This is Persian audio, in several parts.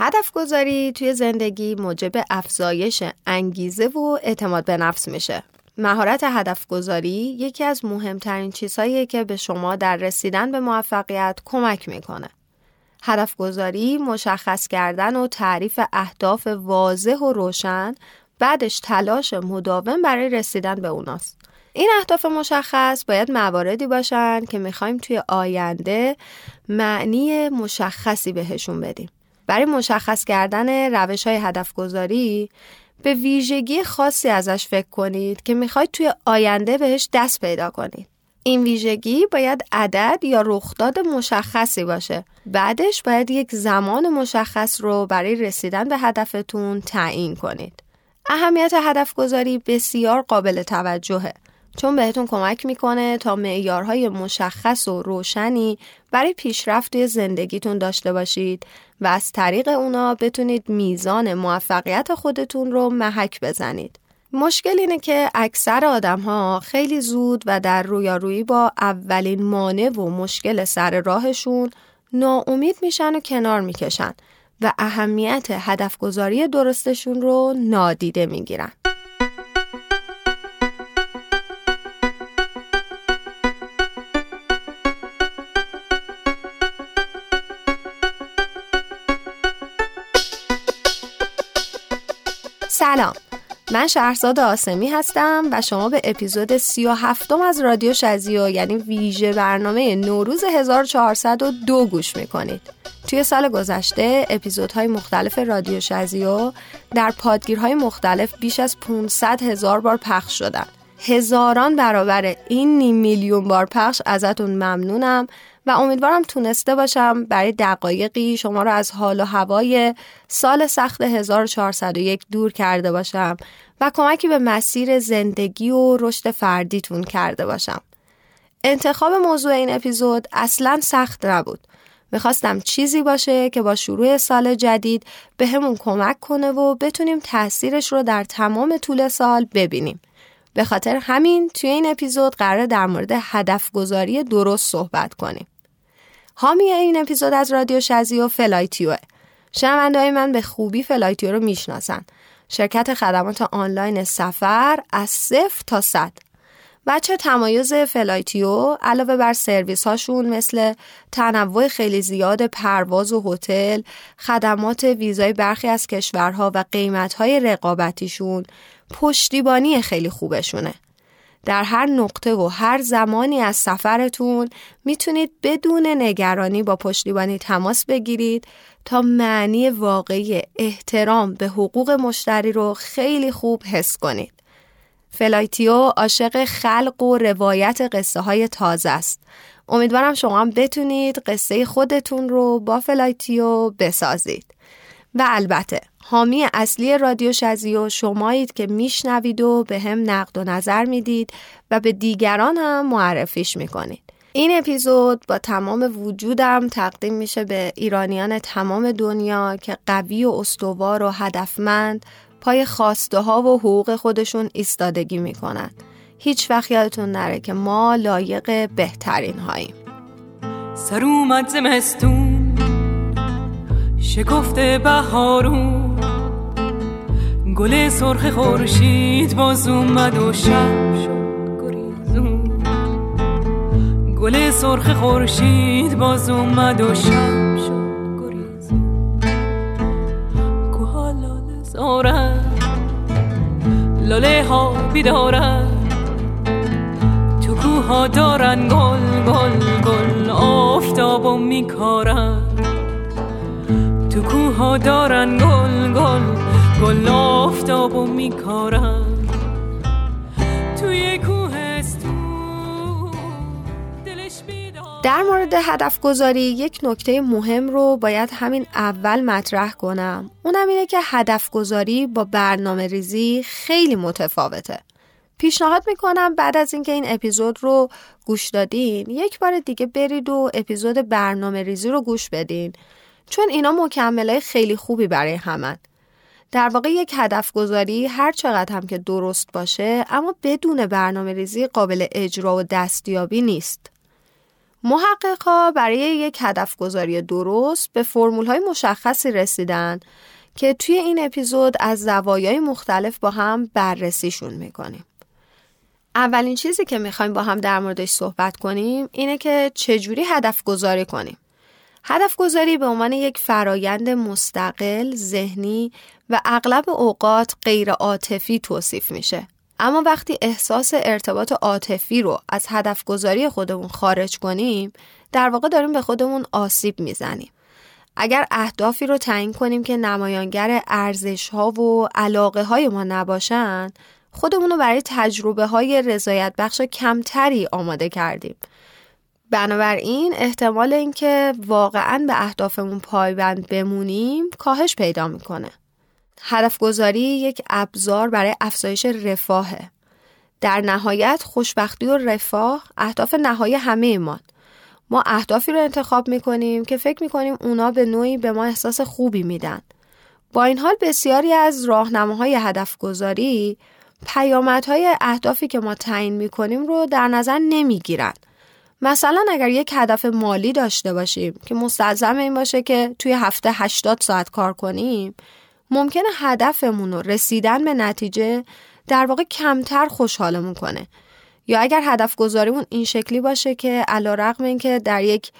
هدف گذاری توی زندگی موجب افزایش انگیزه و اعتماد به نفس میشه. مهارت هدف گذاری یکی از مهمترین چیزهاییه که به شما در رسیدن به موفقیت کمک میکنه. هدف گذاری، مشخص کردن و تعریف اهداف واضح و روشن، بعدش تلاش مداوم برای رسیدن به اوناست. این اهداف مشخص باید مواردی باشن که میخوایم توی آینده معنی مشخصی بهشون بدیم. برای مشخص کردن روش‌های هدف‌گذاری به ویژگی خاصی ازش فکر کنید که میخواید توی آینده بهش دست پیدا کنید. این ویژگی باید عدد یا رخداد مشخصی باشه. بعدش باید یک زمان مشخص رو برای رسیدن به هدفتون تعیین کنید. اهمیت هدف‌گذاری بسیار قابل توجهه، چون بهتون کمک میکنه تا معیارهای مشخص و روشنی برای پیشرفت توی زندگیتون داشته باشید و از طریق اونا بتونید میزان موفقیت خودتون رو محک بزنید. مشکل اینه که اکثر آدم‌ها خیلی زود و در رویارویی با اولین مانع و مشکل سر راهشون ناامید میشن و کنار میکشن و اهمیت هدفگذاری درستشون رو نادیده میگیرن. سلام، من شهرزاد قاسمی هستم و شما به اپیزود 37 از رادیو شزیو، یعنی ویژه برنامه نوروز 1402 گوش میکنید. توی سال گذشته اپیزودهای مختلف رادیو شزیو در پادگیرهای مختلف بیش از 500,000 بار پخش شدن. هزاران برابر این 500,000,000 بار پخش ازتون ممنونم و امیدوارم تونسته باشم برای دقایقی شما رو از حال و هوای سال سخت 1401 دور کرده باشم و کمکی به مسیر زندگی و رشد فردیتون کرده باشم. انتخاب موضوع این اپیزود اصلاً سخت نبود. میخواستم چیزی باشه که با شروع سال جدید به همون کمک کنه و بتونیم تأثیرش رو در تمام طول سال ببینیم. به خاطر همین توی این اپیزود قراره در مورد هدفگذاری درست صحبت کنیم. حامی این اپیزود از رادیو شزیو فلایتیو. شنونده‌های من به خوبی فلایتیو رو میشناسن. شرکت خدمات آنلاین سفر از 0 تا 100. بچه تمایز فلایتیو علاوه بر سرویس هاشون مثل تنوع خیلی زیاد پرواز و هتل، خدمات ویزای برخی از کشورها و قیمت‌های رقابتیشون، پشتیبانی خیلی خوبشونه. در هر نقطه و هر زمانی از سفرتون میتونید بدون نگرانی با پشتیبانی تماس بگیرید تا معنی واقعی احترام به حقوق مشتری رو خیلی خوب حس کنید. فلایتیو عاشق خلق و روایت قصه های تازه است. امیدوارم شما هم بتونید قصه خودتون رو با فلایتیو بسازید. و البته حامی اصلی رادیو شزیو شمایید که میشنوید و به هم نقد و نظر میدید و به دیگران هم معرفیش میکنید. این اپیزود با تمام وجودم تقدیم میشه به ایرانیان تمام دنیا که قوی و استوار و هدفمند پای خواسته ها و حقوق خودشون ایستادگی میکنن. هیچ وقت یادتون نره که ما لایق بهترین هاییم. سر اومد زمستون، شکفته بهارون، گل سرخ خورشید باز اومد و شب شد گریزون. گل سرخ خورشید باز اومد و شب شد آره، لاله ها بیداره، تو کوها دارن گل گل گل، آفتابو میکارن. تو کوها دارن گل گل گل، آفتابو میکارن. توی کوه تو دلش بیداره. در مورد هدف گذاری یک نکته مهم رو باید همین اول مطرح کنم. اونم اینه که هدف گذاری با برنامه ریزی خیلی متفاوته. پیشنهاد میکنم بعد از اینکه این اپیزود رو گوش دادین یک بار دیگه برید و اپیزود برنامه ریزی رو گوش بدین، چون اینا مکملای خیلی خوبی برای همن. در واقع یک هدف گذاری هر چقدر هم که درست باشه اما بدون برنامه ریزی قابل اجرا و دستیابی نیست. محققا برای یک هدفگذاری درست به فرمول‌های مشخصی رسیدن که توی این اپیزود از زوایای مختلف با هم بررسیشون میکنیم. اولین چیزی که میخوایم با هم در موردش صحبت کنیم اینه که چجوری هدفگذاری کنیم. هدفگذاری به عنوان یک فرایند مستقل، ذهنی و اغلب اوقات غیر عاطفی توصیف میشه. اما وقتی احساس ارتباط عاطفی رو از هدفگذاری خودمون خارج کنیم، در واقع داریم به خودمون آسیب میزنیم. اگر اهدافی رو تعیین کنیم که نمایانگر ارزش‌ها و علاقه‌های ما نباشن، خودمون رو برای تجربه‌های رضایت بخش کمتری آماده کردیم. بنابراین احتمال اینکه واقعاً به اهدافمون پایبند بمونیم کاهش پیدا میکنه. هدفگذاری یک ابزار برای افزایش رفاهه. در نهایت خوشبختی و رفاه اهداف نهایی همه ما. ما اهدافی رو انتخاب میکنیم که فکر میکنیم اونا به نوعی به ما احساس خوبی میدن. با این حال بسیاری از راهنماهای هدفگذاری پیامدهای اهدافی که ما تعیین میکنیم رو در نظر نمیگیرن. مثلا اگر یک هدف مالی داشته باشیم که مستلزم این باشه که توی هفته 80 ساعت کار کنیم، ممکنه هدفمون رو رسیدن به نتیجه در واقع کمتر خوشحالمون کنه. یا اگر هدف گذاریمون این شکلی باشه که علیرغم اینکه در یک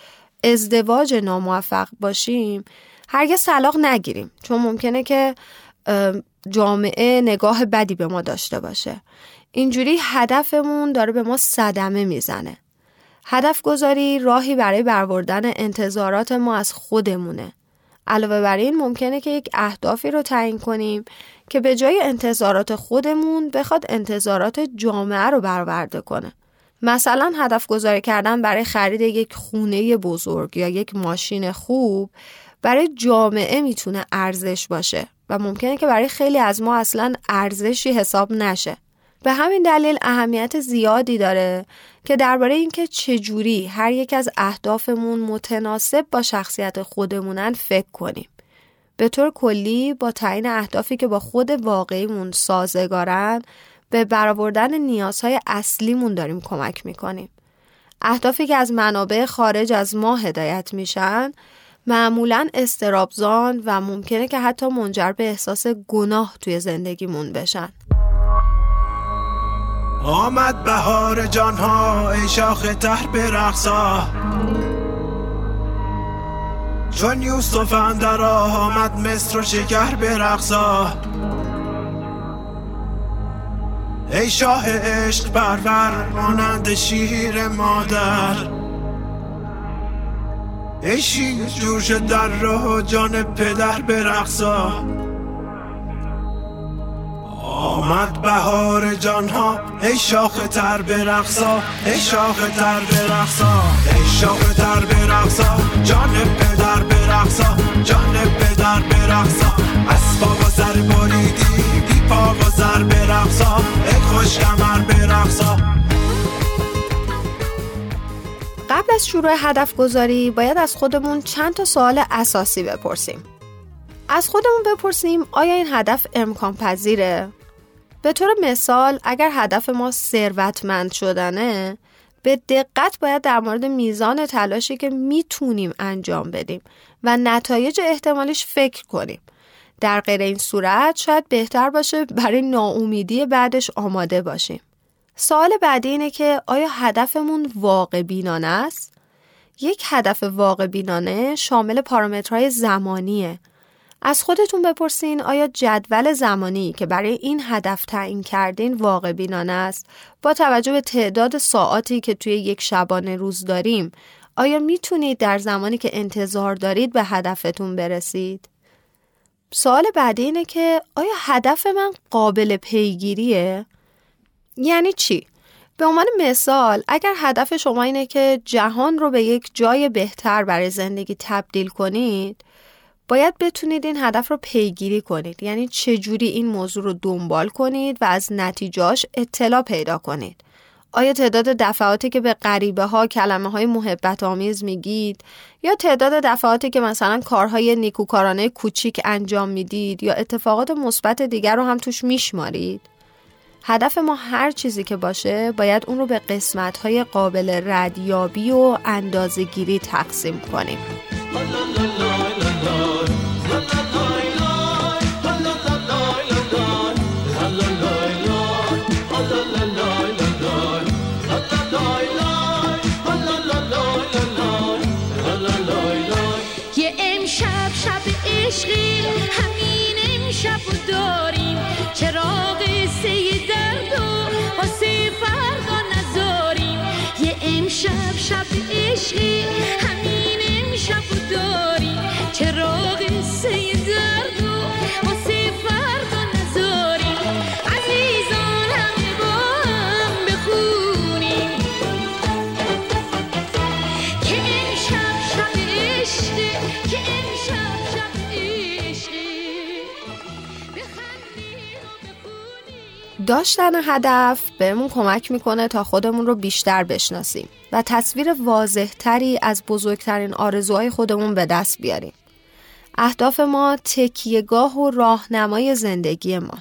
ازدواج ناموفق باشیم، هرگز طلاق نگیریم، چون ممکنه که جامعه نگاه بدی به ما داشته باشه. اینجوری هدفمون داره به ما صدمه میزنه. هدف گذاری راهی برای بروردن انتظارات ما از خودمونه. علاوه بر این ممکنه که یک اهدافی رو تعیین کنیم که به جای انتظارات خودمون بخواد انتظارات جامعه رو برآورده کنه. مثلا هدف گذاری کردن برای خرید یک خونه بزرگ یا یک ماشین خوب برای جامعه میتونه ارزش باشه و ممکنه که برای خیلی از ما اصلاً ارزشی حساب نشه. به همین دلیل اهمیت زیادی داره که درباره اینکه چجوری هر یک از اهدافمون متناسب با شخصیت خودمونن فکر کنیم. به طور کلی با تعیین اهدافی که با خود واقعیمون سازگارن به برآوردن نیازهای اصلیمون داریم کمک میکنیم. اهدافی که از منابع خارج از ما هدایت میشن معمولاً استرابزان و ممکنه که حتی منجر به احساس گناه توی زندگیمون بشن. آمد بهار جانها ای شاخ تر برقصا، چون یوسف اندر راه آمد مصر و شکر برقصا. ای شاه عشق پرور مانند شیر مادر، ای شیر جوش در راه جان پدر برقصا. آمد بهار جانها ای شاخه تر برقصا، ای شاخه تر برقصا، ای شاخه تر برقصا، جان پدر برقصا، جان پدر برقصا. اسبا و سر بریدی دیپا و سر برقصا، ای خوش کمر برقصا. قبل از شروع هدف گذاری باید از خودمون چند تا سوال اساسی بپرسیم. از خودمون بپرسیم آیا این هدف امکان پذیره؟ به طور مثال اگر هدف ما ثروتمند شدنه، به دقت باید در مورد میزان تلاشی که میتونیم انجام بدیم و نتایج احتمالیش فکر کنیم. در غیر این صورت شاید بهتر باشه برای ناامیدی بعدش آماده باشیم. سوال بعدی اینه که آیا هدفمون واقع بینانه است؟ یک هدف واقع بینانه شامل پارامترهای زمانیه. از خودتون بپرسین آیا جدول زمانی که برای این هدف تعیین کردین واقع بینانه است؟ با توجه به تعداد ساعاتی که توی یک شبانه روز داریم، آیا میتونید در زمانی که انتظار دارید به هدفتون برسید؟ سوال بعدی اینه که آیا هدف من قابل پیگیریه؟ یعنی چی؟ به عنوان مثال اگر هدف شما اینه که جهان رو به یک جای بهتر برای زندگی تبدیل کنید، باید بتونید این هدف رو پیگیری کنید. یعنی چجوری این موضوع رو دنبال کنید و از نتیجه‌اش اطلاع پیدا کنید. آیا تعداد دفعاتی که به غریبه‌ها کلمه‌های محبت‌آمیز میگید، یا تعداد دفعاتی که مثلا کارهای نیکوکارانه کوچیک انجام میدید، یا اتفاقات مثبت دیگر رو هم توش میشمارید؟ هدف ما هر چیزی که باشه باید اون رو به قسمت‌های قابل ردیابی و اندازه‌گیری تقسیم کنیم. داشتن هدف بهمون کمک میکنه تا خودمون رو بیشتر بشناسیم و تصویر واضحتری از بزرگترین آرزوهای خودمون به دست بیاریم. اهداف ما تکیه‌گاه و راهنمای زندگی ما.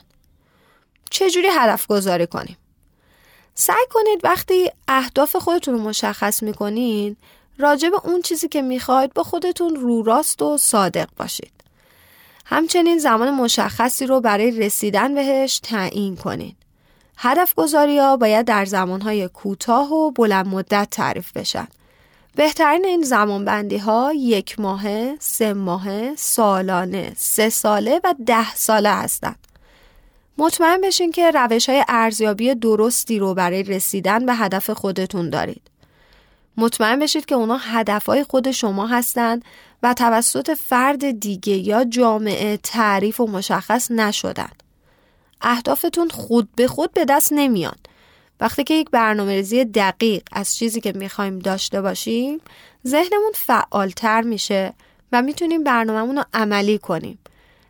چجوری هدف گذاری کنیم؟ سعی کنید وقتی اهداف خودتون رو مشخص میکنید راجع به اون چیزی که میخواید با خودتون رو راست و صادق باشید. همچنین زمان مشخصی رو برای رسیدن بهش تعیین کنید. هدف گذاری‌ها باید در زمان‌های کوتاه و بلند مدت تعریف بشن. بهترین این زمانبندی‌ها 1 ماهه، 3 ماهه، سالانه، 3 ساله و 10 ساله هستند. مطمئن بشین که روش‌های ارزیابی درستی رو برای رسیدن به هدف خودتون دارید. مطمئن بشید که اونا هدفهای خود شما هستند و توسط فرد دیگه یا جامعه تعریف و مشخص نشدن. اهدافتون خود به خود به دست نمیان. وقتی که یک برنامه‌ریزی دقیق از چیزی که میخوایم داشته باشیم، ذهنمون فعالتر میشه و میتونیم برنامه‌مون رو عملی کنیم.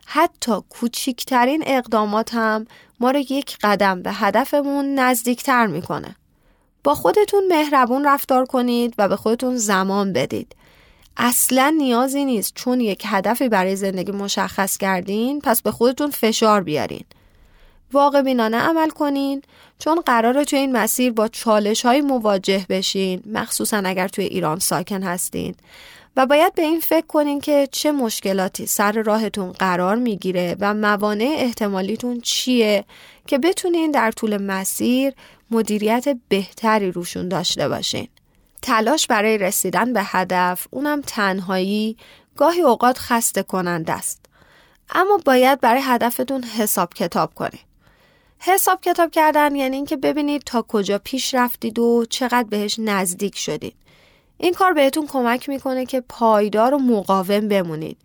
حتی کوچکترین اقدامات هم ما رو یک قدم به هدفمون نزدیکتر میکنه. با خودتون مهربون رفتار کنید و به خودتون زمان بدید. اصلا نیازی نیست چون یک هدفی برای زندگی مشخص کردین پس به خودتون فشار بیارین. واقع بینانه عمل کنین چون قراره توی این مسیر با چالش‌های مواجه بشین، مخصوصا اگر توی ایران ساکن هستین و باید به این فکر کنین که چه مشکلاتی سر راهتون قرار میگیره و موانع احتمالیتون چیه که بتونین در طول مسیر مدیریت بهتری روشون داشته باشین. تلاش برای رسیدن به هدف، اونم تنهایی، گاهی اوقات خسته کننده است. اما باید برای هدفتون حساب کتاب کنید. حساب کتاب کردن یعنی این که ببینید تا کجا پیش رفتید و چقدر بهش نزدیک شدید. این کار بهتون کمک میکنه که پایدار و مقاوم بمونید.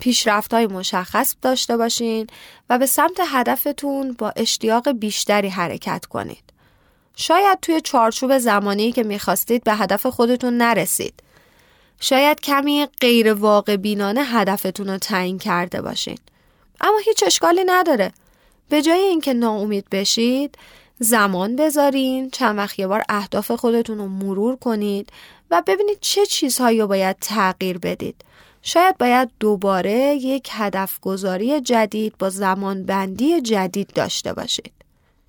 پیشرفت‌های مشخص داشته باشین و به سمت هدفتون با اشتیاق بیشتری حرکت کنید. شاید توی چارچوب زمانی که میخواستید به هدف خودتون نرسید. شاید کمی غیر واقع بینانه هدفتون رو تعیین کرده باشین. اما هیچ اشکالی نداره. به جای اینکه ناامید بشید، زمان بذارین، چند وقت یه بار اهداف خودتون رو مرور کنید و ببینید چه چیزهایی رو باید تغییر بدید. شاید باید دوباره یک هدف گذاری جدید با زمان بندی جدید داشته باشید.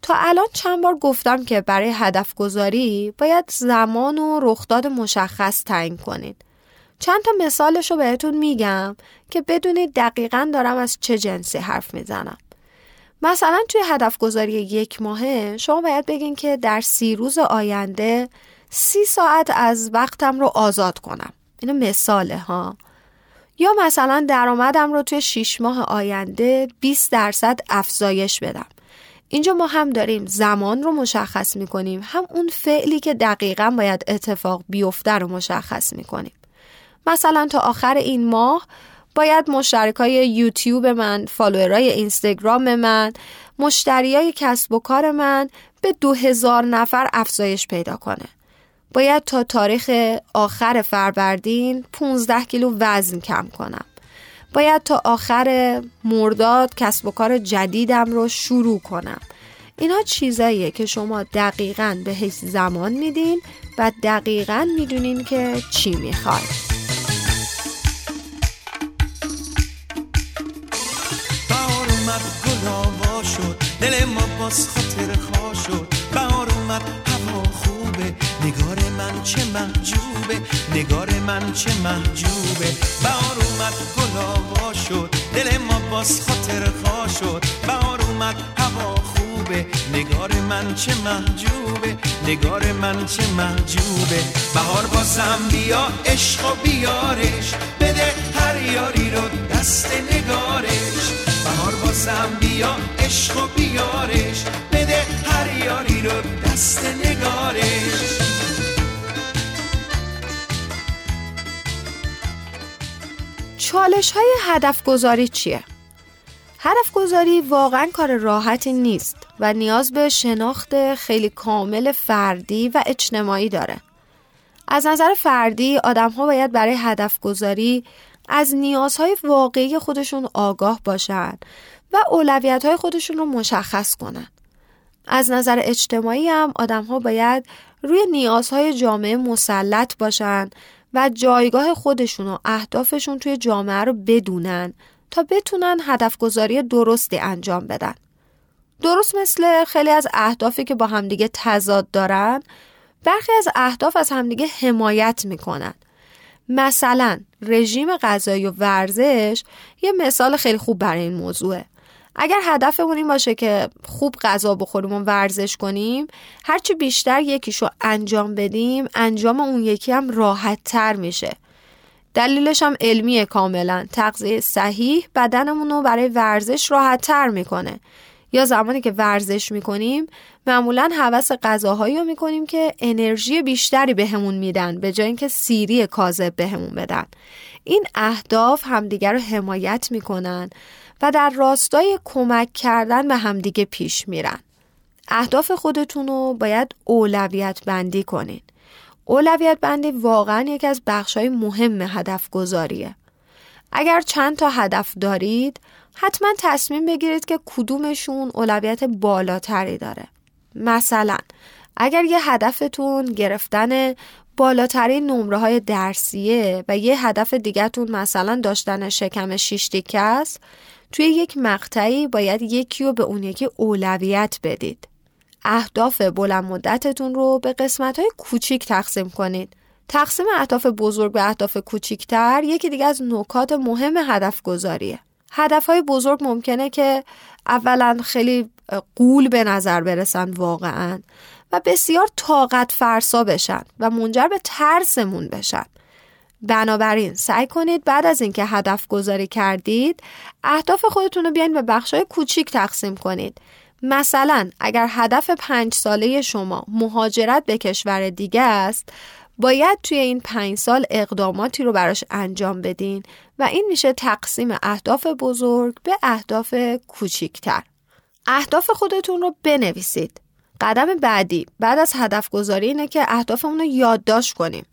تا الان چند بار گفتم که برای هدف گذاری باید زمان و رخداد مشخص تعیین کنید. چند تا مثالش رو بهتون میگم که بدونید دقیقاً دارم از چه جنسی حرف میزنم. مثلا توی هدف گذاری 1 ماهه شما باید بگین که در 3 روز آینده 30 ساعت از وقتم رو آزاد کنم. اینو مثاله ها. یا مثلا درآمدم رو توی 6 ماه آینده 20% افزایش بدم. اینجا ما هم داریم زمان رو مشخص میکنیم، هم اون فعلی که دقیقاً باید اتفاق بیفته رو مشخص میکنیم. مثلا تا آخر این ماه باید مشترکای یوتیوب من، فالوورای اینستاگرام من، مشتریای کسب و کار من به 2000 نفر افزایش پیدا کنه. باید تا تاریخ آخر فروردین 15 کیلو وزن کم کنم. باید تا آخر مرداد کسب و کار جدیدم رو شروع کنم. اینا چیزاییه که شما دقیقاً بهش زمان میدین و دقیقاً میدونین که چی میخواید. دل ما باز خاطر خواهد چه محجوبه، نگار من چه محجوبه. بهار اومد گلابا شد، دل ما باز خاطر خوا شد. بهار اومد هوا خوبه، نگار من چه محجوبه، نگار من چه محجوبه. بهار بازم بیا عشق و بیارش، بده هر یاری رو دست نگارش. بهار بازم بیا عشق و بیارش، بده هر یاری رو دست نگارش. چالش‌های هدف‌گذاری چیه؟ هدف‌گذاری واقعاً کار راحتی نیست و نیاز به شناخت خیلی کامل فردی و اجتماعی داره. از نظر فردی آدم‌ها باید برای هدف‌گذاری از نیازهای واقعی خودشون آگاه باشن و اولویت‌های خودشون رو مشخص کنن. از نظر اجتماعی هم آدم‌ها باید روی نیازهای جامعه مسلط باشن و جایگاه خودشون و اهدافشون توی جامعه رو بدونن تا بتونن هدفگذاری درستی انجام بدن. درست مثل خیلی از اهدافی که با همدیگه تضاد دارن، برخی از اهداف از همدیگه حمایت میکنن. مثلا رژیم غذایی و ورزش یه مثال خیلی خوب برای این موضوعه. اگر هدفمون این باشه که خوب غذا بخوریم و ورزش کنیم، هرچی بیشتر یکیشو انجام بدیم، انجام اون یکی هم راحت تر میشه. دلیلش هم علمیه کاملا. تغذیه صحیح بدنمون رو برای ورزش راحت تر میکنه. یا زمانی که ورزش میکنیم معمولا هوس غذاهایی رو میکنیم که انرژی بیشتری بهمون میدن به جای اینکه سیری کاذب بهمون بدن. این اهداف همدیگر رو حمایت میکنن و در راستای کمک کردن به همدیگه پیش میرن. اهداف خودتون رو باید اولویت بندی کنین. اولویت بندی واقعا یکی از بخشای مهم هدف گذاریه. اگر چند تا هدف دارید، حتما تصمیم بگیرید که کدومشون اولویت بالاتری داره. مثلا اگر یه هدفتون گرفتن بالاترین نمره‌های درسیه و یه هدف دیگه‌تون مثلا داشتن شکم 6 تیکه است، توی یک مقطعی باید یکی رو به اون یکی اولویت بدید. اهداف بلند مدتتون رو به قسمت‌های کوچیک تقسیم کنید. تقسیم اهداف بزرگ به اهداف کوچیک‌تر یکی دیگه از نکات مهم هدف‌گذاریه. هدف‌های بزرگ ممکنه که اولاً خیلی غول به نظر برسن واقعاً و بسیار طاقت فرسا بشن و منجر به ترسمون بشن. بنابراین سعی کنید بعد از اینکه هدف گذاری کردید، اهداف خودتون رو بیاین به بخش‌های کوچیک تقسیم کنید. مثلا اگر هدف 5 ساله شما مهاجرت به کشور دیگه است، باید توی این 5 سال اقداماتی رو براش انجام بدین و این میشه تقسیم اهداف بزرگ به اهداف کوچیک‌تر. اهداف خودتون رو بنویسید. قدم بعدی بعد از هدف گذاری اینه که اهدافمون رو یادداشت کنیم.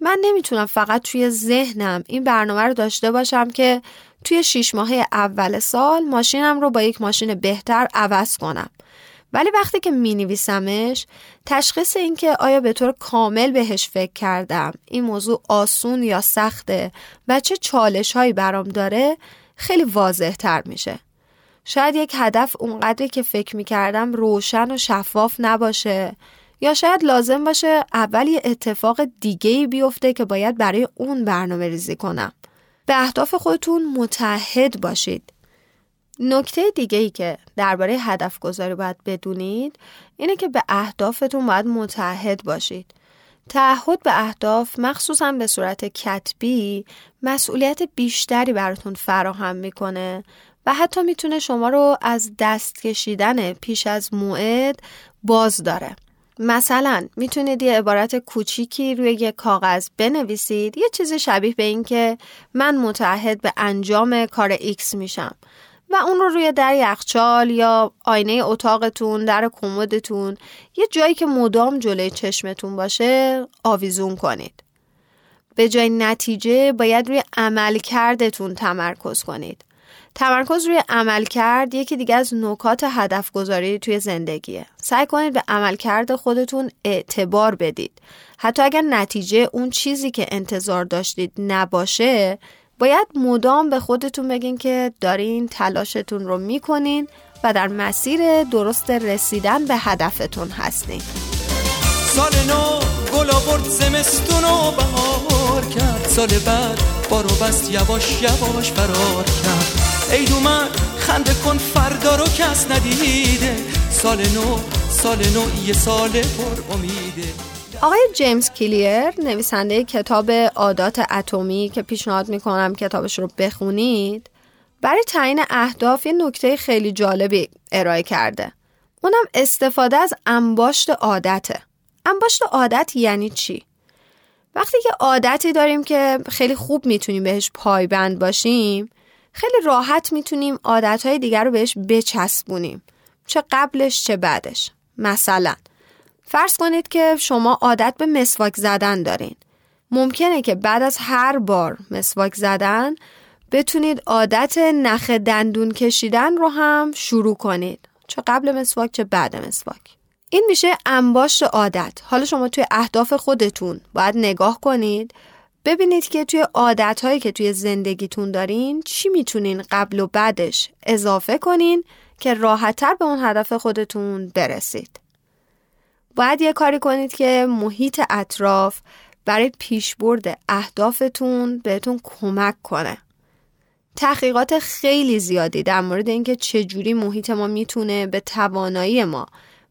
من نمیتونم فقط توی ذهنم این برنامه رو داشته باشم که توی 6 ماهه اول سال ماشینم رو با یک ماشین بهتر عوض کنم. ولی وقتی که مینویسمش، تشخیص این که آیا به طور کامل بهش فکر کردم، این موضوع آسون یا سخته و چه چالش هایی برام داره، خیلی واضح تر میشه. شاید یک هدف اونقدری که فکر میکردم روشن و شفاف نباشه، یا شاید لازم باشه اول یه اتفاق دیگه‌ای بیفته که باید برای اون برنامه ریزی کنم. به اهداف خودتون متعهد باشید. نکته دیگه‌ای که درباره هدف گذاری باید بدونید اینه که به اهدافتون باید متعهد باشید. تعهد به اهداف مخصوصاً به صورت کتبی مسئولیت بیشتری براتون فراهم میکنه و حتی میتونه شما رو از دست کشیدن پیش از موعد باز داره. مثلا میتونید یه عبارت کوچیکی روی یه کاغذ بنویسید، یه چیز شبیه به این که من متعهد به انجام کار X میشم و اون رو روی در یخچال یا آینه اتاقتون، در کمدتون، یه جایی که مدام جلوی چشمتون باشه آویزون کنید. به جای نتیجه باید روی عملکردتون تمرکز کنید. تمرکز روی عملکرد یکی دیگه از نکات هدفگذاری توی زندگیه. سعی کنید به عملکرد خودتون اعتبار بدید. حتی اگر نتیجه اون چیزی که انتظار داشتید نباشه، باید مدام به خودتون بگین که دارین تلاشتون رو میکنین و در مسیر درست رسیدن به هدفتون هستین. سال نو گل آورد زمستون و بهار کرد، سال بعد بارو بست یواش یواش فرار کرد. عید اومد خنده کن فردا رو کس ندیده، سال نو سال نو یه سال پر امیده. آقای جیمز کلیر نویسنده کتاب عادات اتمی که پیشنهاد میکنم کتابش رو بخونید، برای تعیین اهداف یه نکته خیلی جالبی ارائه کرده، اونم استفاده از انباشت عادته. انباشت عادت یعنی چی؟ وقتی که عادتی داریم که خیلی خوب میتونیم بهش پایبند باشیم، خیلی راحت میتونیم عادتهای دیگر رو بهش بچسبونیم، چه قبلش چه بعدش. مثلا فرض کنید که شما عادت به مسواک زدن دارین، ممکنه که بعد از هر بار مسواک زدن بتونید عادت نخ دندون کشیدن رو هم شروع کنید، چه قبل مسواک چه بعد مسواک. این میشه انباشت عادت. حالا شما توی اهداف خودتون باید نگاه کنید ببینید که توی عادتهایی که توی زندگیتون دارین چی میتونین قبل و بعدش اضافه کنین که راحت‌تر به اون هدف خودتون برسید. باید یه کاری کنید که محیط اطراف برای پیشبرد اهدافتون بهتون کمک کنه. تحقیقات خیلی زیادی در مورد اینکه چجوری محیط ما میتونه به توانایی ما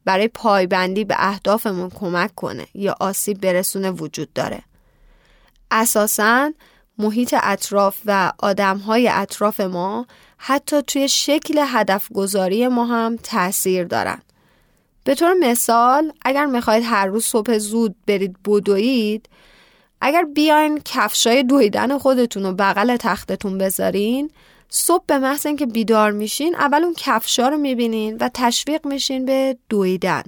برای پایبندی به اهدافمون کمک کنه یا آسیب برسونه وجود داره. اساساً محیط اطراف و آدم‌های اطراف ما حتی توی شکل هدف گذاری ما هم تأثیر دارن. به طور مثال اگر میخواید هر روز صبح زود برید بدوید، اگر بیاین کفشای دویدن خودتون رو بغل تختتون بذارین، صبح به محض اینکه بیدار میشین اول اون کفشا رو میبینین و تشویق میشین به دویدن.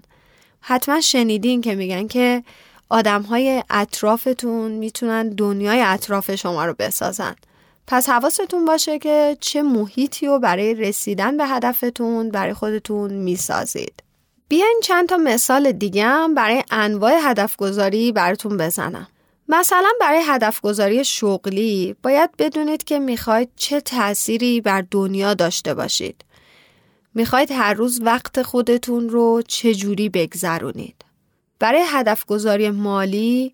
حتما شنیدین که میگن که آدم‌های اطرافتون میتونن دنیای اطراف شما رو بسازن. پس حواستون باشه که چه محیطی رو برای رسیدن به هدفتون برای خودتون میسازید. بیاین چند تا مثال دیگه هم برای انواع هدفگذاری براتون بزنم. مثلا برای هدفگذاری شغلی باید بدونید که میخواید چه تأثیری بر دنیا داشته باشید. میخواید هر روز وقت خودتون رو چجوری بگذرونید. برای هدفگذاری مالی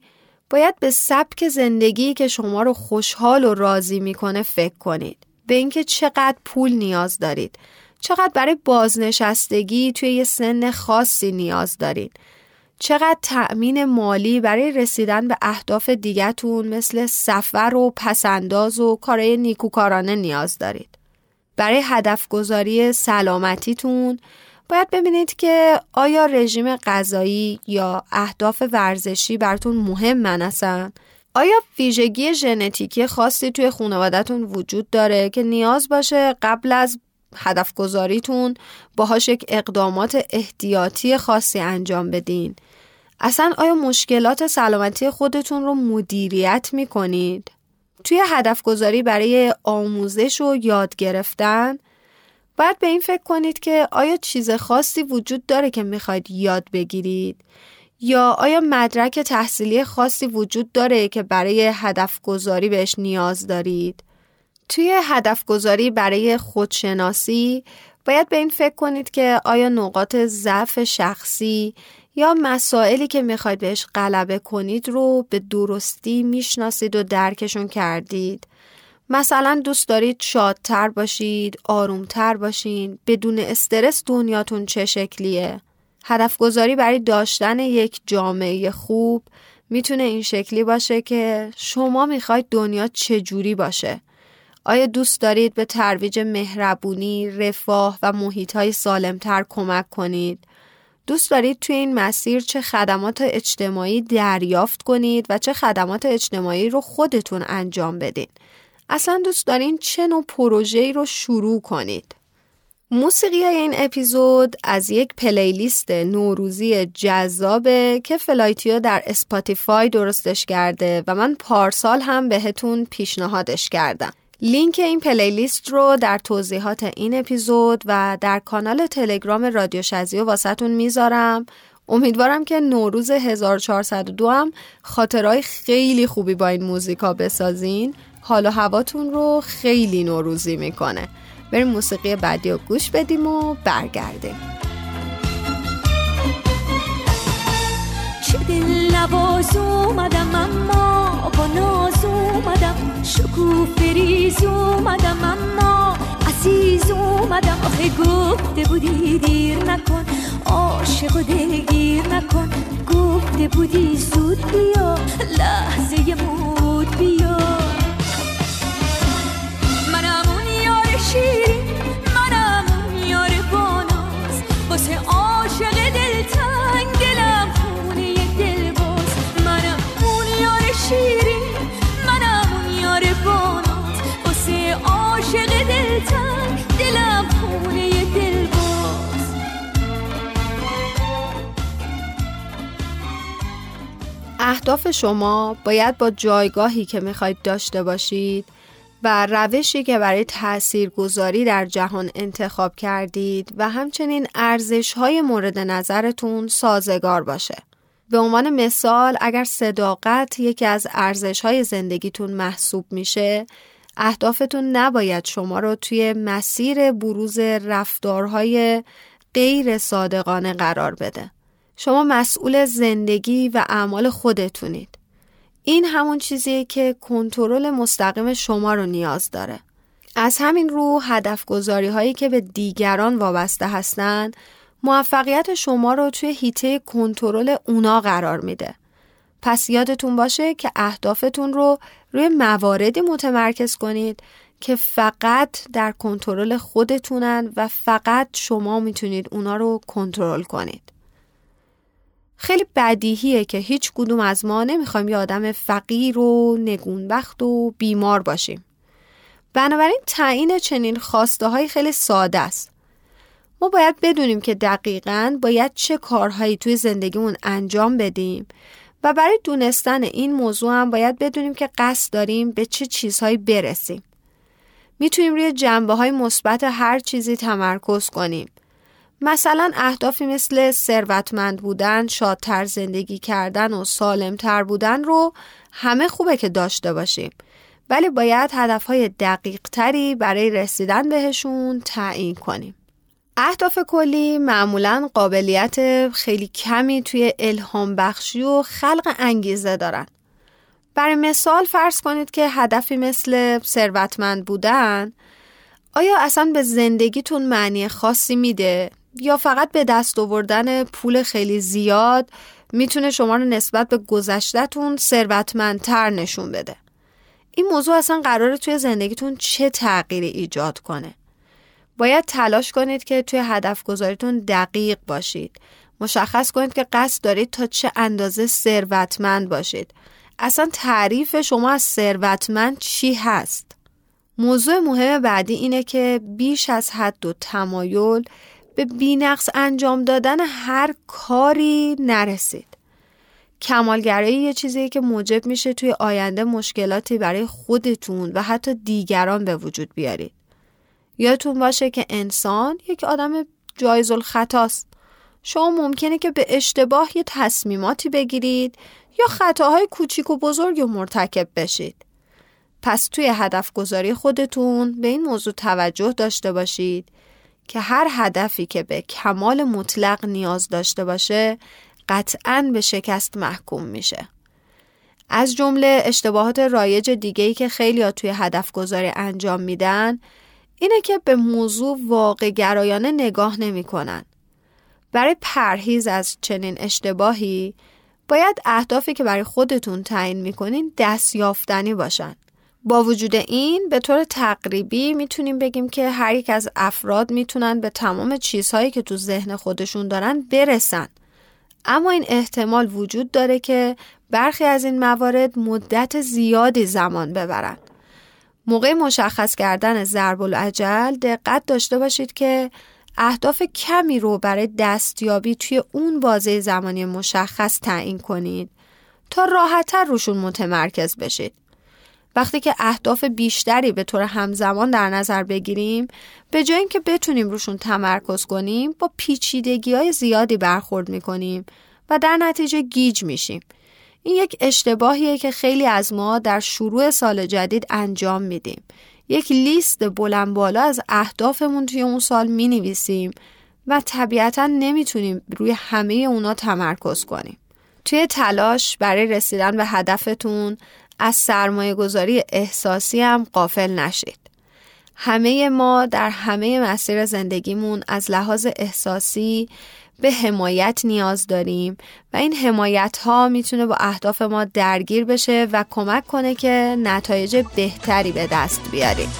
باید به سبک زندگی که شما رو خوشحال و راضی میکنه فکر کنید. به اینکه چقدر پول نیاز دارید، چقدر برای بازنشستگی توی یه سن خاصی نیاز دارید، چقدر تأمین مالی برای رسیدن به اهداف دیگتون مثل سفر و پسنداز و کارهای نیکوکارانه نیاز دارید. برای هدفگذاری سلامتیتون باید ببینید که آیا رژیم غذایی یا اهداف ورزشی براتون مهمن هستن؟ آیا ویژگی ژنتیکی خاصی توی خانواده‌تون وجود داره که نیاز باشه قبل از هدفگذاریتون باهاش یک اقدامات احتیاطی خاصی انجام بدین؟ اصلا آیا مشکلات سلامتی خودتون رو مدیریت میکنید؟ توی هدفگذاری برای آموزش و یاد گرفتن باید به این فکر کنید که آیا چیز خاصی وجود داره که میخواید یاد بگیرید؟ یا آیا مدرک تحصیلی خاصی وجود داره که برای هدفگذاری بهش نیاز دارید؟ توی هدفگذاری برای خودشناسی باید به این فکر کنید که آیا نقاط ضعف شخصی یا مسائلی که میخواید بهش غلبه کنید رو به درستی میشناسید و درکشون کردید. مثلا دوست دارید شادتر باشید، آرومتر باشین، بدون استرس دنیاتون چه شکلیه؟ هدفگذاری برای داشتن یک جامعه خوب میتونه این شکلی باشه که شما میخواید دنیا چجوری باشه؟ آیا دوست دارید به ترویج مهربونی، رفاه و محیط‌های سالم‌تر کمک کنید؟ دوست دارید توی این مسیر چه خدمات اجتماعی دریافت کنید و چه خدمات اجتماعی رو خودتون انجام بدین؟ اصلا دوست دارین چه نوع پروژه‌ای رو شروع کنید؟ موسیقی‌های این اپیزود از یک پلیلیست نوروزی جذابه که فلایتیو در اسپاتیفای درستش کرده و من پارسال هم بهتون پیشنهادش کردم. لینک این پلیلیست رو در توضیحات این اپیزود و در کانال تلگرام رادیو شزیو واسه‌تون میذارم. امیدوارم که نوروز 1402 هم خاطرهای خیلی خوبی با این موزیکا بسازین. حال و هواتون رو خیلی نوروزی میکنه. بریم موسیقی بعدی رو گوش بدیم و برگردیم. دل نواز اومدم اما با ناز اومدم، شکوفه ریز اومدم اما عزیز اومدم. آخه گفته بودی دیر نکن، عاشق و دلگیر نکن، گفته بودی زود بیا، لحظه مود بیا. منم اون یار شیرین، منم اون یار باناز، واسه عاشق دلتنگ دلم خونه دل باز. منم اون یار شیرین، منم اون یار باناز، واسه عاشق دلتنگ دلم خونه دل باز. اهداف شما باید با جایگاهی که میخواید داشته باشید و روشی که برای تاثیرگذاری در جهان انتخاب کردید و همچنین ارزش‌های مورد نظرتون سازگار باشه. به عنوان مثال اگر صداقت یکی از ارزش‌های زندگیتون محسوب میشه، اهدافتون نباید شما رو توی مسیر بروز رفتارهای غیر صادقانه قرار بده. شما مسئول زندگی و اعمال خودتونید. این همون چیزیه که کنترل مستقیم شما رو نیاز داره. از همین رو هدفگذاری هایی که به دیگران وابسته هستن، موفقیت شما رو توی حیطه کنترل اونا قرار میده. پس یادتون باشه که اهدافتون رو روی مواردی متمرکز کنید که فقط در کنترل خودتونن و فقط شما میتونید اونا رو کنترل کنید. خیلی بدیهیه که هیچ کدوم از ما نمیخوایم یه آدم فقیر و نگونبخت و بیمار باشیم. بنابراین تعیین چنین خواسته‌های خیلی ساده است. ما باید بدونیم که دقیقاً باید چه کارهایی توی زندگیمون انجام بدیم و برای دونستن این موضوع هم باید بدونیم که قصد داریم به چه چیزهایی برسیم. میتونیم روی جنبه‌های مثبت هر چیزی تمرکز کنیم. مثلا اهدافی مثل ثروتمند بودن، شادتر زندگی کردن و سالمتر بودن رو همه خوبه که داشته باشیم، ولی باید هدفهای دقیق تری برای رسیدن بهشون تعیین کنیم. اهداف کلی معمولاً قابلیت خیلی کمی توی الهام بخشی و خلق انگیزه دارن. برای مثال فرض کنید که هدفی مثل ثروتمند بودن آیا اصلا به زندگیتون معنی خاصی میده؟ یا فقط به دست آوردن پول خیلی زیاد میتونه شما رو نسبت به گذشته‌تون ثروتمندتر نشون بده؟ این موضوع اصلا قراره توی زندگیتون چه تغییری ایجاد کنه؟ باید تلاش کنید که توی هدف گذاریتون دقیق باشید. مشخص کنید که قصد دارید تا چه اندازه ثروتمند باشید. اصلا تعریف شما از ثروتمند چی هست؟ موضوع مهم بعدی اینه که بیش از حد و تمایل به بی‌نقص انجام دادن هر کاری نرسید. کمالگرایی یه چیزیه که موجب میشه توی آینده مشکلاتی برای خودتون و حتی دیگران به وجود بیارید. یادتون باشه که انسان یک آدم جایز الخطاست. شما ممکنه که به اشتباه یه تصمیماتی بگیرید یا خطاهای کوچیک و بزرگ مرتکب بشید. پس توی هدف گذاری خودتون به این موضوع توجه داشته باشید که هر هدفی که به کمال مطلق نیاز داشته باشه قطعاً به شکست محکوم میشه. از جمله اشتباهات رایج دیگه‌ای که خیلی‌ها توی هدف گذاری انجام میدن اینه که به موضوع واقع گرایانه نگاه نمی‌کنن. برای پرهیز از چنین اشتباهی باید اهدافی که برای خودتون تعیین می‌کنین دستیافتنی باشن. با وجود این به طور تقریبی میتونیم بگیم که هر یک از افراد میتونن به تمام چیزهایی که تو ذهن خودشون دارن برسن، اما این احتمال وجود داره که برخی از این موارد مدت زیادی زمان ببرن. موقع مشخص کردن ضرب الاجل دقت داشته باشید که اهداف کمی رو برای دستیابی توی اون بازه زمانی مشخص تعیین کنید تا راحت‌تر روشون متمرکز بشید. وقتی که اهداف بیشتری به طور همزمان در نظر بگیریم، به جای اینکه بتونیم روشون تمرکز کنیم، با پیچیدگی‌های زیادی برخورد می‌کنیم و در نتیجه گیج میشیم. این یک اشتباهیه که خیلی از ما در شروع سال جدید انجام میدیم. یک لیست بلند بالا از اهدافمون توی اون سال می‌نویسیم و طبیعتاً نمیتونیم روی همه اونا تمرکز کنیم. توی تلاش برای رسیدن به هدفتون از سرمایه‌گذاری احساسی هم غافل نشید. همه ما در همه مسیر زندگیمون از لحاظ احساسی به حمایت نیاز داریم و این حمایت ها میتونه با اهداف ما درگیر بشه و کمک کنه که نتایج بهتری به دست بیاریم.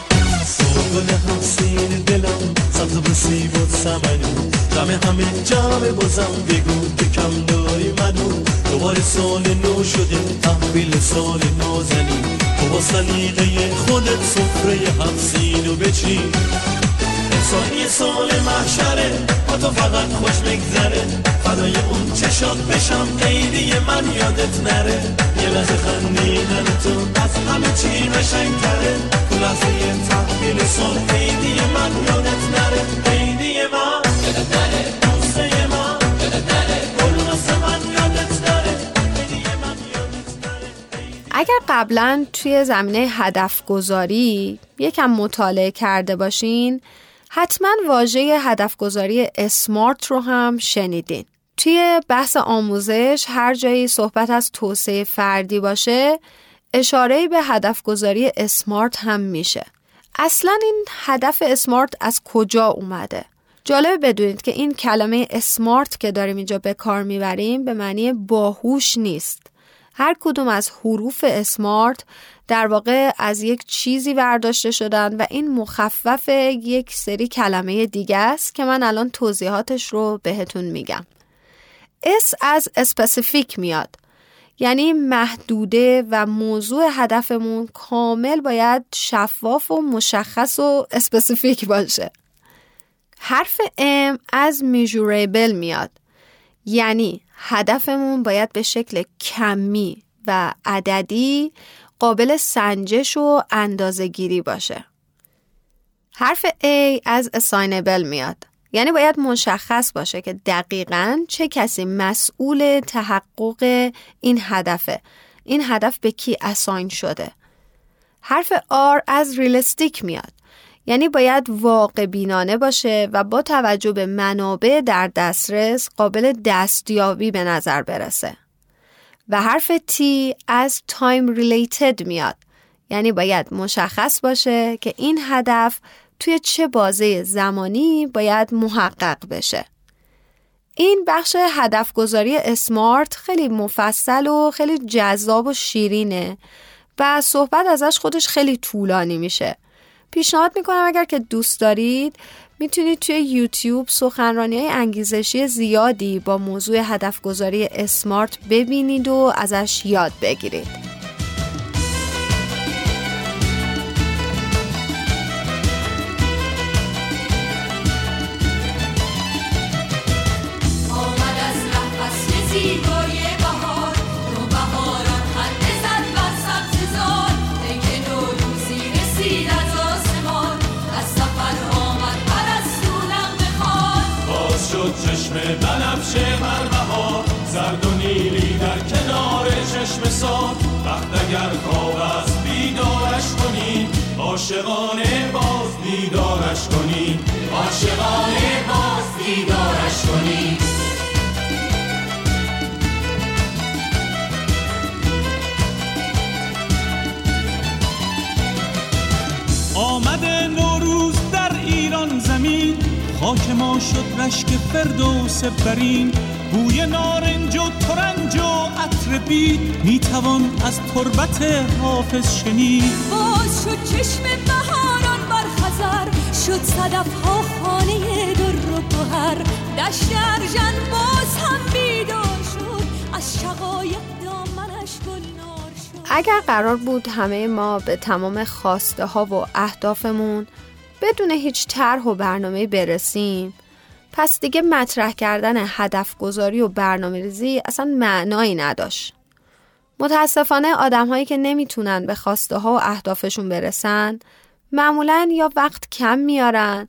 سالی سال محشره با تو فقط خوش بگذره فدای اون چشات بشم قیدی من یادت نره یه لحظه خندیدن تو از همه چی قشنگ‌تره تو لحظه یه تحویل سال قیدی من یادت نره قیدی من یادت نره موسه من یادت نره گلوس من یادت نره قیدی من یادت نره. اگر قبلا توی زمینه هدف‌گذاری یکم مطالعه کرده باشین حتما واژه هدف‌گذاری اسمارت رو هم شنیدین. توی بحث آموزش هر جایی صحبت از توسعه فردی باشه اشاره‌ای به هدف‌گذاری اسمارت هم میشه. اصلا این هدف اسمارت از کجا اومده؟ جالب بدونید که این کلمه اسمارت که داریم اینجا به کار میبریم به معنی باهوش نیست. هر کدوم از حروف اسمارت در واقع از یک چیزی برداشته شدن و این مخفف یک سری کلمه دیگه است که من الان توضیحاتش رو بهتون میگم. اس از اسپسیفیک میاد، یعنی محدوده و موضوع هدفمون کامل باید شفاف و مشخص و اسپسیفیک باشه. حرف ام از میجوریبل میاد، یعنی هدفمون باید به شکل کمی و عددی قابل سنجش و اندازه گیری باشه. حرف A از assignable میاد، یعنی باید مشخص باشه که دقیقاً چه کسی مسئول تحقق این هدفه، این هدف به کی assign شده. حرف R از realistic میاد، یعنی باید واقع بینانه باشه و با توجه به منابع در دسترس قابل دستیابی به نظر برسه. و حرف T از time related میاد، یعنی باید مشخص باشه که این هدف توی چه بازه زمانی باید محقق بشه. این بخش هدفگذاری اسمارت خیلی مفصل و خیلی جذاب و شیرینه و صحبت ازش خودش خیلی طولانی میشه. پیشنهاد میکنم اگر که دوست دارید میتونید توی یوتیوب سخنرانی‌های انگیزشی زیادی با موضوع هدفگذاری اسمارت ببینید و ازش یاد بگیرید. آمد از نفس زیبایی بهار رو بهاران خنده زد بر سبز زار دیگه نوروزی رسید از آسمان از سفر شد چشم بنفشه بر بهار زرد و نیلی در کنار چشم سار وقت اگر خواب است بیدارش کنین عاشقانه باز بیدارش کنین عاشقانه باز بیدارش کنین. آمد نوروز در ایران زمین خاک ما شد رشک فردوس برین بوی نارنج و ترنج و عطر بید میتوان از تربت حافظ شنید. باز شد چشم بهاران بر خزر شد صدف ها خانه در و گوهر دشت ارژن باز هم بیدار شد از شقایق دامنش گلنار شد. اگر قرار بود همه ما به تمام خواسته ها و اهدافمون بدون هیچ طرح و برنامه برسیم پس دیگه مطرح کردن هدفگذاری و برنامه ریزی اصلا معنایی نداشت. متاسفانه آدم هایی که نمیتونن به خواسته ها و اهدافشون برسن معمولاً یا وقت کم میارن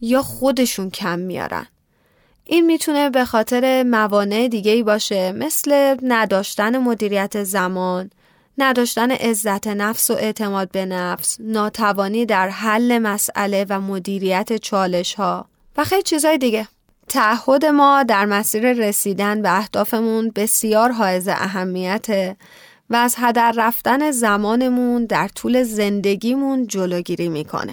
یا خودشون کم میارن. این میتونه به خاطر موانع دیگه‌ای باشه مثل نداشتن مدیریت زمان، نداشتن عزت نفس و اعتماد به نفس، ناتوانی در حل مسئله و مدیریت چالش‌ها و خیلی چیزای دیگه. تعهد ما در مسیر رسیدن به اهدافمون بسیار حائز اهمیته و از هدر رفتن زمانمون در طول زندگیمون جلوگیری میکنه.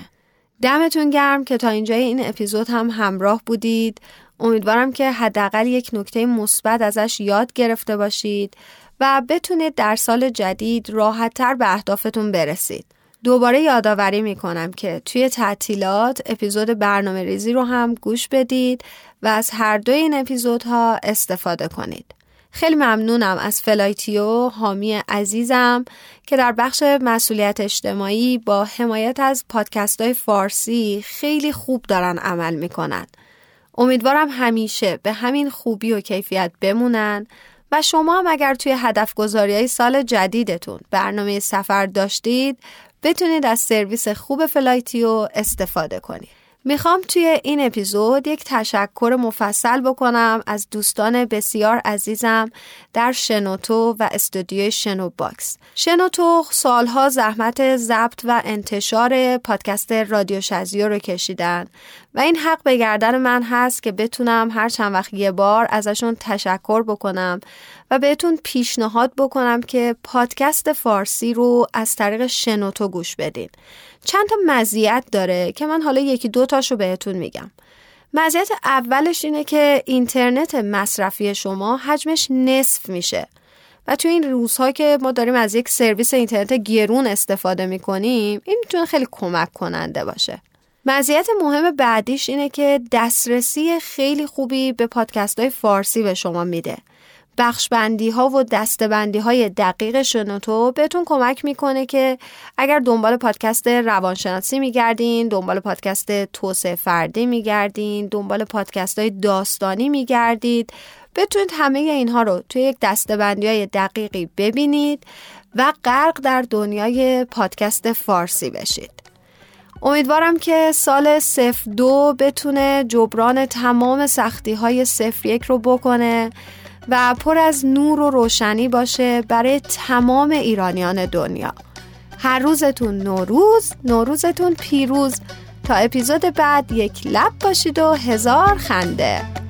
دمتون گرم که تا اینجای این اپیزود هم همراه بودید. امیدوارم که حداقل یک نکته مثبت ازش یاد گرفته باشید و بتونید در سال جدید راحت‌تر به اهدافتون برسید. دوباره یادآوری میکنم که توی تعطیلات اپیزود برنامه ریزی رو هم گوش بدید و از هر دوی این اپیزودها استفاده کنید. خیلی ممنونم از فلایتیو، حامی عزیزم، که در بخش مسئولیت اجتماعی با حمایت از پادکست‌های فارسی خیلی خوب دارن عمل میکنن. امیدوارم همیشه به همین خوبی و کیفیت بمونن و شما هم اگر توی هدف‌گذاری‌های سال جدیدتون برنامه سفر داشتید بتونید از سرویس خوب فلایتیو استفاده کنید. میخوام توی این اپیزود یک تشکر مفصل بکنم از دوستان بسیار عزیزم در شنوتو و استودیو شنوباکس. شنوتو سالها زحمت ضبط و انتشار پادکست رادیو شزیو رو کشیدن و این حق به گردن من هست که بتونم هر چند وقت یه بار ازشون تشکر بکنم و بهتون پیشنهاد بکنم که پادکست فارسی رو از طریق شنوتو گوش بدین. چند تا مزیت داره که من حالا یکی دو تاشو بهتون میگم. مزیت اولش اینه که اینترنت مصرفی شما حجمش نصف میشه و تو این روزها که ما داریم از یک سرویس اینترنت گرون استفاده میکنیم این میتونه خیلی کمک کننده باشه. مزیت مهم بعدیش اینه که دسترسی خیلی خوبی به پادکست‌های فارسی به شما میده. بخشبندی ها و دستبندی های دقیق شنوتو بهتون کمک میکنه که اگر دنبال پادکست روانشناسی میگردین، دنبال پادکست توسعه فردی میگردین، دنبال پادکست های داستانی میگردید، بتونید همه اینها رو توی یک دستبندی های دقیقی ببینید و غرق در دنیای پادکست فارسی بشید. امیدوارم که سال 02 بتونه جبران تمام سختی های 01 رو بکنه و پر از نور و روشنی باشه برای تمام ایرانیان دنیا. هر روزتون نوروز، نوروزتون پیروز. تا اپیزود بعد یک لب باشید و هزار خنده.